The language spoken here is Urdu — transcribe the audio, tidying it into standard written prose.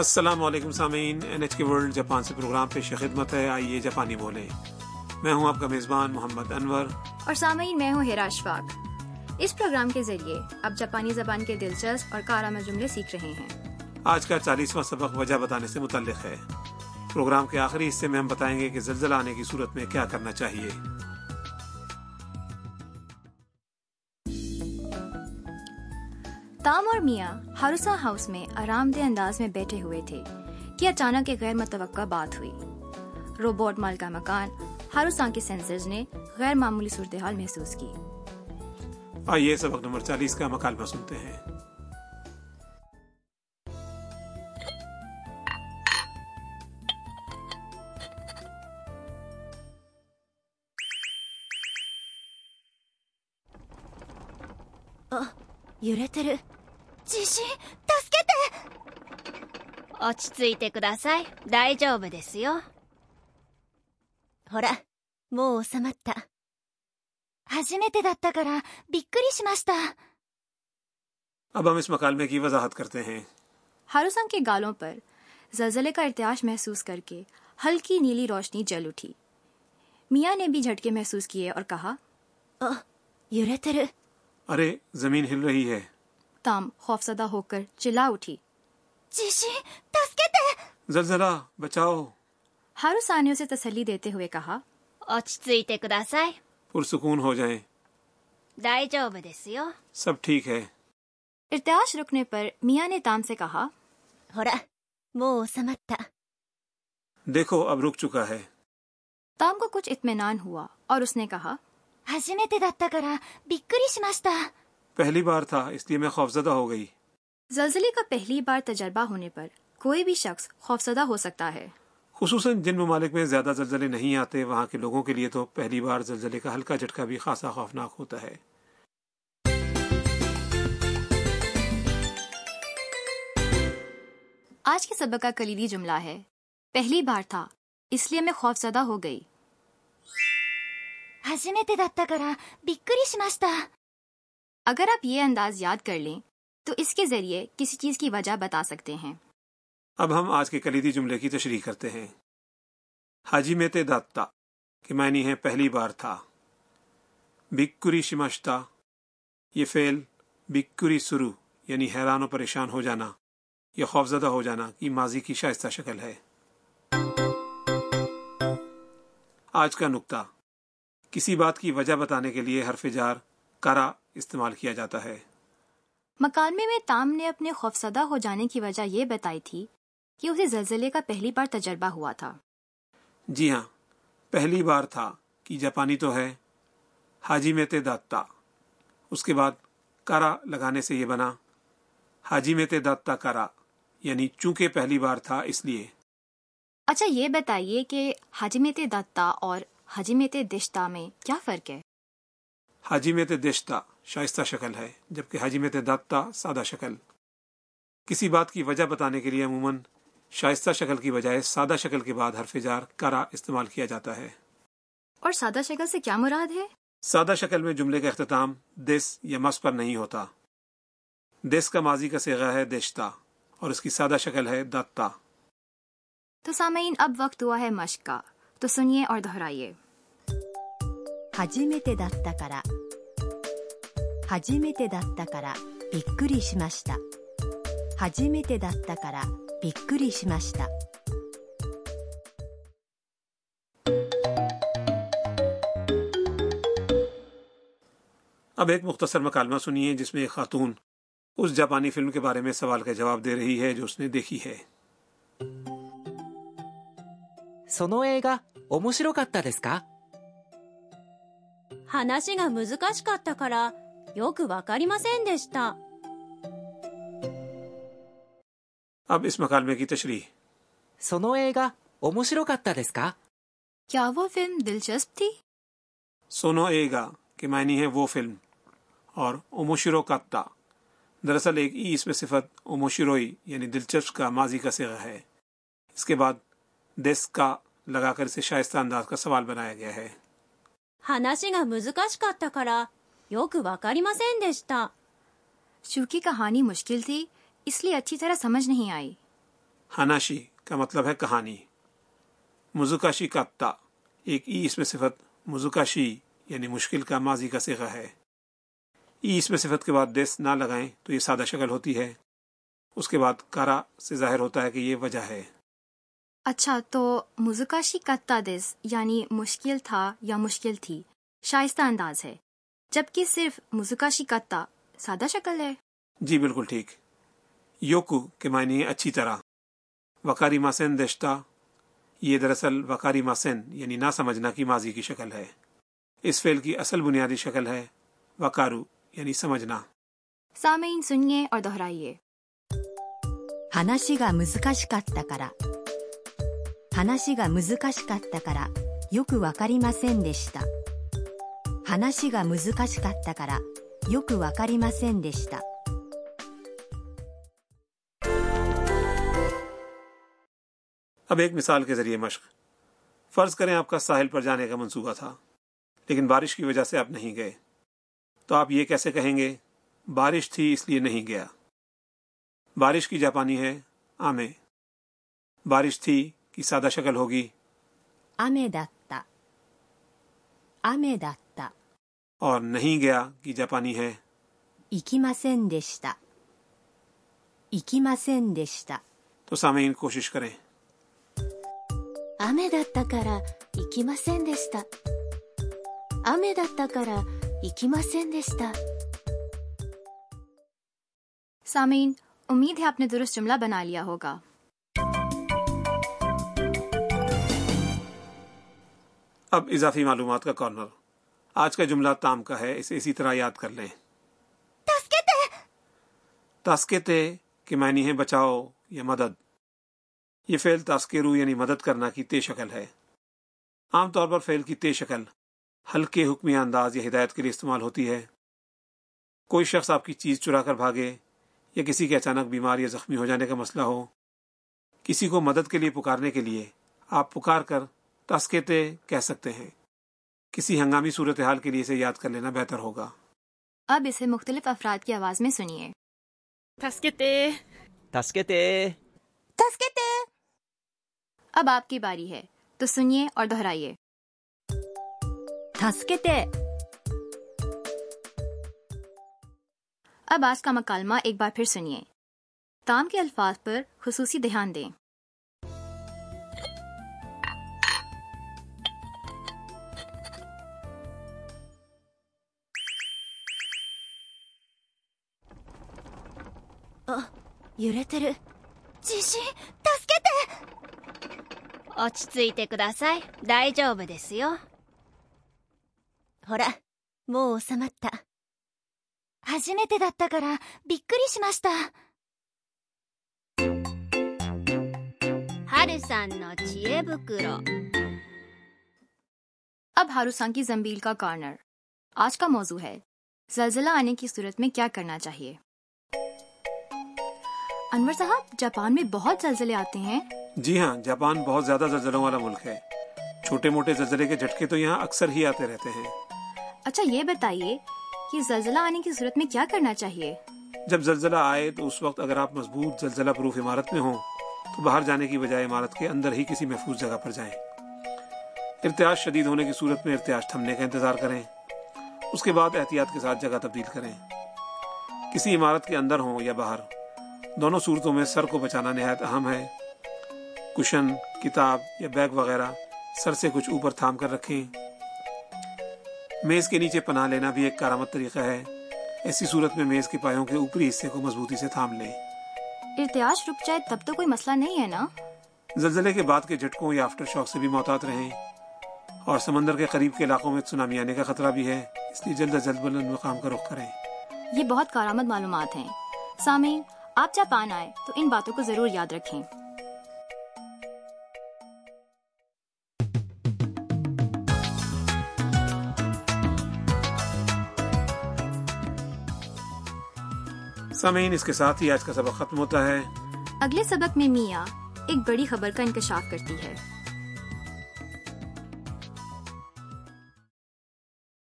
السلام علیکم سامعین، NHK ورلڈ جاپان سے پروگرام پیش خدمت ہے، آئیے جاپانی بولیں۔ میں ہوں آپ کا میزبان محمد انور، اور سامعین میں ہوں ہیرا اشفاق۔ اس پروگرام کے ذریعے آپ جاپانی زبان کے دلچسپ اور کارآمد جملے سیکھ رہے ہیں۔ آج کا 40واں سبق وجہ بتانے سے متعلق ہے۔ پروگرام کے آخری حصے میں ہم بتائیں گے کہ زلزلہ آنے کی صورت میں کیا کرنا چاہیے۔ تام اور میاں ہاروسا ہاؤس میں آرام دہ انداز میں بیٹھے ہوئے تھے کہ اچانک ایک غیر متوقع بات ہوئی۔ روبوٹ مال کا مکان ہاروسا کے سینسرز نے غیر معمولی صورتحال محسوس کی۔ آئیے سبق نمبر 40 کا مکالمہ سنتے ہیں۔揺れてる。地震、助けて。落ち着いてください。大丈夫ですよ。ほら、もう収まった。初めてだったからびっくりしました。اب ہم اس مکالمے کی وضاحت کرتے ہیں۔ ہاروسان کے گالوں پر زلزلے کا ارتعاش محسوس کر کے ہلکی نیلی روشنی جل اٹھی۔ میاں نے بھی جھٹکے محسوس کیے اور کہا، یورتر، ارے زمین ہل رہی ہے۔ تام خوفزدہ ہو کر چلا اٹھی، زلزلہ بچاؤ۔ ہاروسان نے اسے تسلی دیتے ہوئے کہا، پرسکون ہو جائیں، دائجوبو دیسو، سب ٹھیک ہے۔ ارتعاش رکنے پر میاں نے تام سے کہا، ہورا مو سمجھتا، دیکھو اب رک چکا ہے۔ تام کو کچھ اطمینان ہوا اور اس نے کہا، ہاجیمتے داتا کرا بیککوری شماشتا، پہلی بار تھا اس لیے میں خوفزدہ ہو گئی۔ زلزلے کا پہلی بار تجربہ ہونے پر کوئی بھی شخص خوفزدہ ہو سکتا ہے، خصوصاً جن ممالک میں زیادہ زلزلے نہیں آتے، وہاں کے لوگوں کے لیے تو پہلی بار زلزلے کا ہلکا جھٹکا بھی خاصا خوفناک ہوتا ہے۔ آج کے سبق کا کلیدی جملہ ہے، پہلی بار تھا اس لیے میں خوفزدہ ہو گئی۔ ہاجیمتے داتا کرا بیککوری شماشتا۔ اگر آپ یہ انداز یاد کر لیں تو اس کے ذریعے کسی چیز کی وجہ بتا سکتے ہیں۔ اب ہم آج کے کلیدی جملے کی تشریح کرتے ہیں۔ ہاجیمتے داتا کے معنی ہے پہلی بار تھا۔ بیککوری شماشتا، یہ فعل بیککوری سرو یعنی حیران و پریشان ہو جانا یا خوفزدہ ہو جانا کی ماضی کی شائستہ شکل ہے۔ آج کا نکتہ، کسی بات کی وجہ بتانے کے لیے حرف جار کرا استعمال کیا جاتا ہے۔ مکالمے میں تام نے اپنے خوفزدہ ہو جانے کی وجہ یہ بتائی تھی کہ اسے زلزلے کا پہلی بار تجربہ ہوا تھا۔ جی ہاں، پہلی بار تھا کہ جاپانی تو ہے ہاجیمتے داتا، اس کے بعد کرا لگانے سے یہ بنا ہاجیمتے داتا کرا، یعنی چونکہ پہلی بار تھا اس لیے۔ اچھا یہ بتائیے کہ ہاجیمتے داتا اور ہاجیمتے دشتا میں کیا فرق ہے؟ ہاجیمتے دشتا شائستہ شکل ہے، جبکہ ہاجیمتے داتا سادہ شکل۔ کسی بات کی وجہ بتانے کے لیے عموماً شائستہ شکل کی بجائے سادہ شکل کے بعد حرف جار کرا استعمال کیا جاتا ہے۔ اور سادہ شکل سے کیا مراد ہے؟ سادہ شکل میں جملے کا اختتام دس یا مس پر نہیں ہوتا۔ دس کا ماضی کا صیغہ ہے دشتا اور اس کی سادہ شکل ہے داتا۔ تو سامعین اب وقت ہوا ہے مشق کا، تو سنیے اور دہرائیے۔ ہاجیمتے داتا کرا، ہاجیمتے داتا کرا بیککوری شماشتا، ہاجیمتے داتا کرا بیککوری شماشتا۔ اب ایک مختصر مکالمہ سنیے جس میں ایک خاتون اس جاپانی فلم کے بارے میں سوال کا جواب دے رہی ہے جو اس نے دیکھی ہے۔ その映画面白かったですか？話が難しかったからよくわかりませんでした。اب اس مکالمے کی تشریح۔その映画面白かったですか？کیا وہ فلم دلچسپ تھی؟ سونو ایگا کے معنی ہے وہ فلم، اور اوموشیرو کاتا دراصل ایک ای اس میں صفت اوموشیروئی یعنی دلچسپ کا ماضی کا صیغہ ہے۔ اس کے بعد دس کا لگا کر اسے شائستہ انداز کا سوال بنایا گیا ہے۔ ہاناشی گا مزوکاشیکاتا کرا یوکو واکاریماسین دیشتا، چونکہ کہانی مشکل تھی اس لیے اچھی طرح سمجھ نہیں آئی۔ ہاناشی کا مطلب ہے کہانی. مزوکاشیکاتا ایک ای اس میں صفت مزوکاشی یعنی مشکل کا ماضی کا صیغہ ہے. ای اس میں صفت کے بعد دیس نہ لگائیں تو یہ سادہ شکل ہوتی ہے. اس کے بعد کارا سے ظاہر ہوتا ہے کہ یہ وجہ ہے. اچھا تو مزوکاشیکاتا دیس یعنی مشکل تھا یا مشکل تھی، شائستہ انداز ہے، جبکہ صرف مزوکاشیکاتا سادہ شکل ہے. جی بالکل ٹھیک. یوکو کے معنی اچھی طرح. وکاری ماسین دشتا یہ دراصل وکاری ماسین یعنی نہ سمجھنا کی ماضی کی شکل ہے. اس فعل کی اصل بنیادی شکل ہے وکارو یعنی سمجھنا. سامعین سنیے اور دہرائیے. ہاناشی گا مزوکاشیکاتا کارا، ہاناشی گا مزوکاشیکاتا کارا یوکو وکاری ماسین دشتا، ہاناشی گا مزوکاشیکاتا کارا یوکو وکاری ماسین دشتا. اب ایک مثال کے ذریعے مشق. فرض کریں آپ کا ساحل پر جانے کا منصوبہ تھا لیکن بارش کی وجہ سے آپ نہیں گئے، تو آپ یہ کیسے کہیں گے؟ بارش تھی اس لیے نہیں گیا. بارش کی جاپانی ہے آمے. بارش تھی کی سادہ شکل ہوگی آمے داتا، آمے داتا. اور نہیں گیا کی جاپانی ہے ایکیماسین دیشتا، ایکیماسین دیشتا. تو سامعین کوشش کریں.雨だったから行きませんでした。雨だったから行きませんでした。سامعین امید ہے آپ نے درست جملہ بنا لیا ہوگا. اب اضافی معلومات کا کارنر. آج کا جملہ تام کا ہے، اسے اسی طرح یاد کر لیں. تاسکتے، تاسکتے کے معنی ہے بچاؤ یا مدد. یہ فعل تاسکیرو یعنی مدد کرنا کی تے شکل ہے. عام طور پر فعل کی تے شکل ہلکے حکمی انداز یا ہدایت کے لیے استعمال ہوتی ہے. کوئی شخص آپ کی چیز چرا کر بھاگے یا کسی کے اچانک بیمار یا زخمی ہو جانے کا مسئلہ ہو، کسی کو مدد کے لیے پکارنے کے لیے آپ پکار کر تاسکتے کہہ سکتے ہیں. کسی ہنگامی صورتحال کے لیے اسے یاد کر لینا بہتر ہوگا. اب اسے مختلف افراد کی آواز میں سنیے. تاسکتے، تاسکتے، تاسکتے. اب آپ کی باری ہے تو سنیے اور دہرائیے. تاسکتے. اب آج کا مکالمہ ایک بار پھر سنیے. تام کے الفاظ پر خصوصی دھیان دیں. یوریتر جیشن تاسکتے.落ち着いてください。大丈夫ですよ。ほら、もう収まった。初めてだったからびっくりしました。ハルさんの知恵袋。اب ہارو سان کی زنبیل کا کارنر. آج کا موضوع ہے زلزلہ آنے کی صورت میں کیا کرنا چاہیے. انور صاحب، جاپان میں بہت زلزلے آتے ہیں. جی ہاں، جاپان بہت زیادہ زلزلوں والا ملک ہے. چھوٹے موٹے زلزلے کے جھٹکے تو یہاں اکثر ہی آتے رہتے ہیں. اچھا یہ بتائیے کہ زلزلہ آنے کی صورت میں کیا کرنا چاہیے؟ جب زلزلہ آئے تو اس وقت اگر آپ مضبوط زلزلہ پروف عمارت میں ہوں تو باہر جانے کی بجائے عمارت کے اندر ہی کسی محفوظ جگہ پر جائیں. ارتعاش شدید ہونے کی صورت میں ارتعاش تھمنے کا انتظار کریں، اس کے بعد احتیاط کے ساتھ جگہ تبدیل کریں. کسی عمارت کے اندر ہوں یا باہر، دونوں صورتوں میں سر کو بچانا نہایت اہم ہے. کشن، کتاب یا بیگ وغیرہ سر سے کچھ اوپر تھام کر رکھیں. میز کے نیچے پناہ لینا بھی ایک کارآمد طریقہ ہے. ایسی صورت میں میز کے پایوں کے اوپری حصے کو مضبوطی سے تھام لیں. ارتعاش رک جائے تب تو کوئی مسئلہ نہیں ہے نا. زلزلے کے بعد کے جھٹکوں یا آفٹر شاک سے بھی محتاط رہیں، اور سمندر کے قریب کے علاقوں میں سونامی آنے کا خطرہ بھی ہے، اس لیے جلد از جلد بلند مقام کا رخ کریں. یہ بہت کارآمد معلومات ہیں. سامعین آپ جاپان آئے تو ان باتوں کو ضرور یاد رکھیں. سامعین اس کے ساتھ ہی آج کا سبق ختم ہوتا ہے. اگلے سبق میں میاں ایک بڑی خبر کا انکشاف کرتی ہے.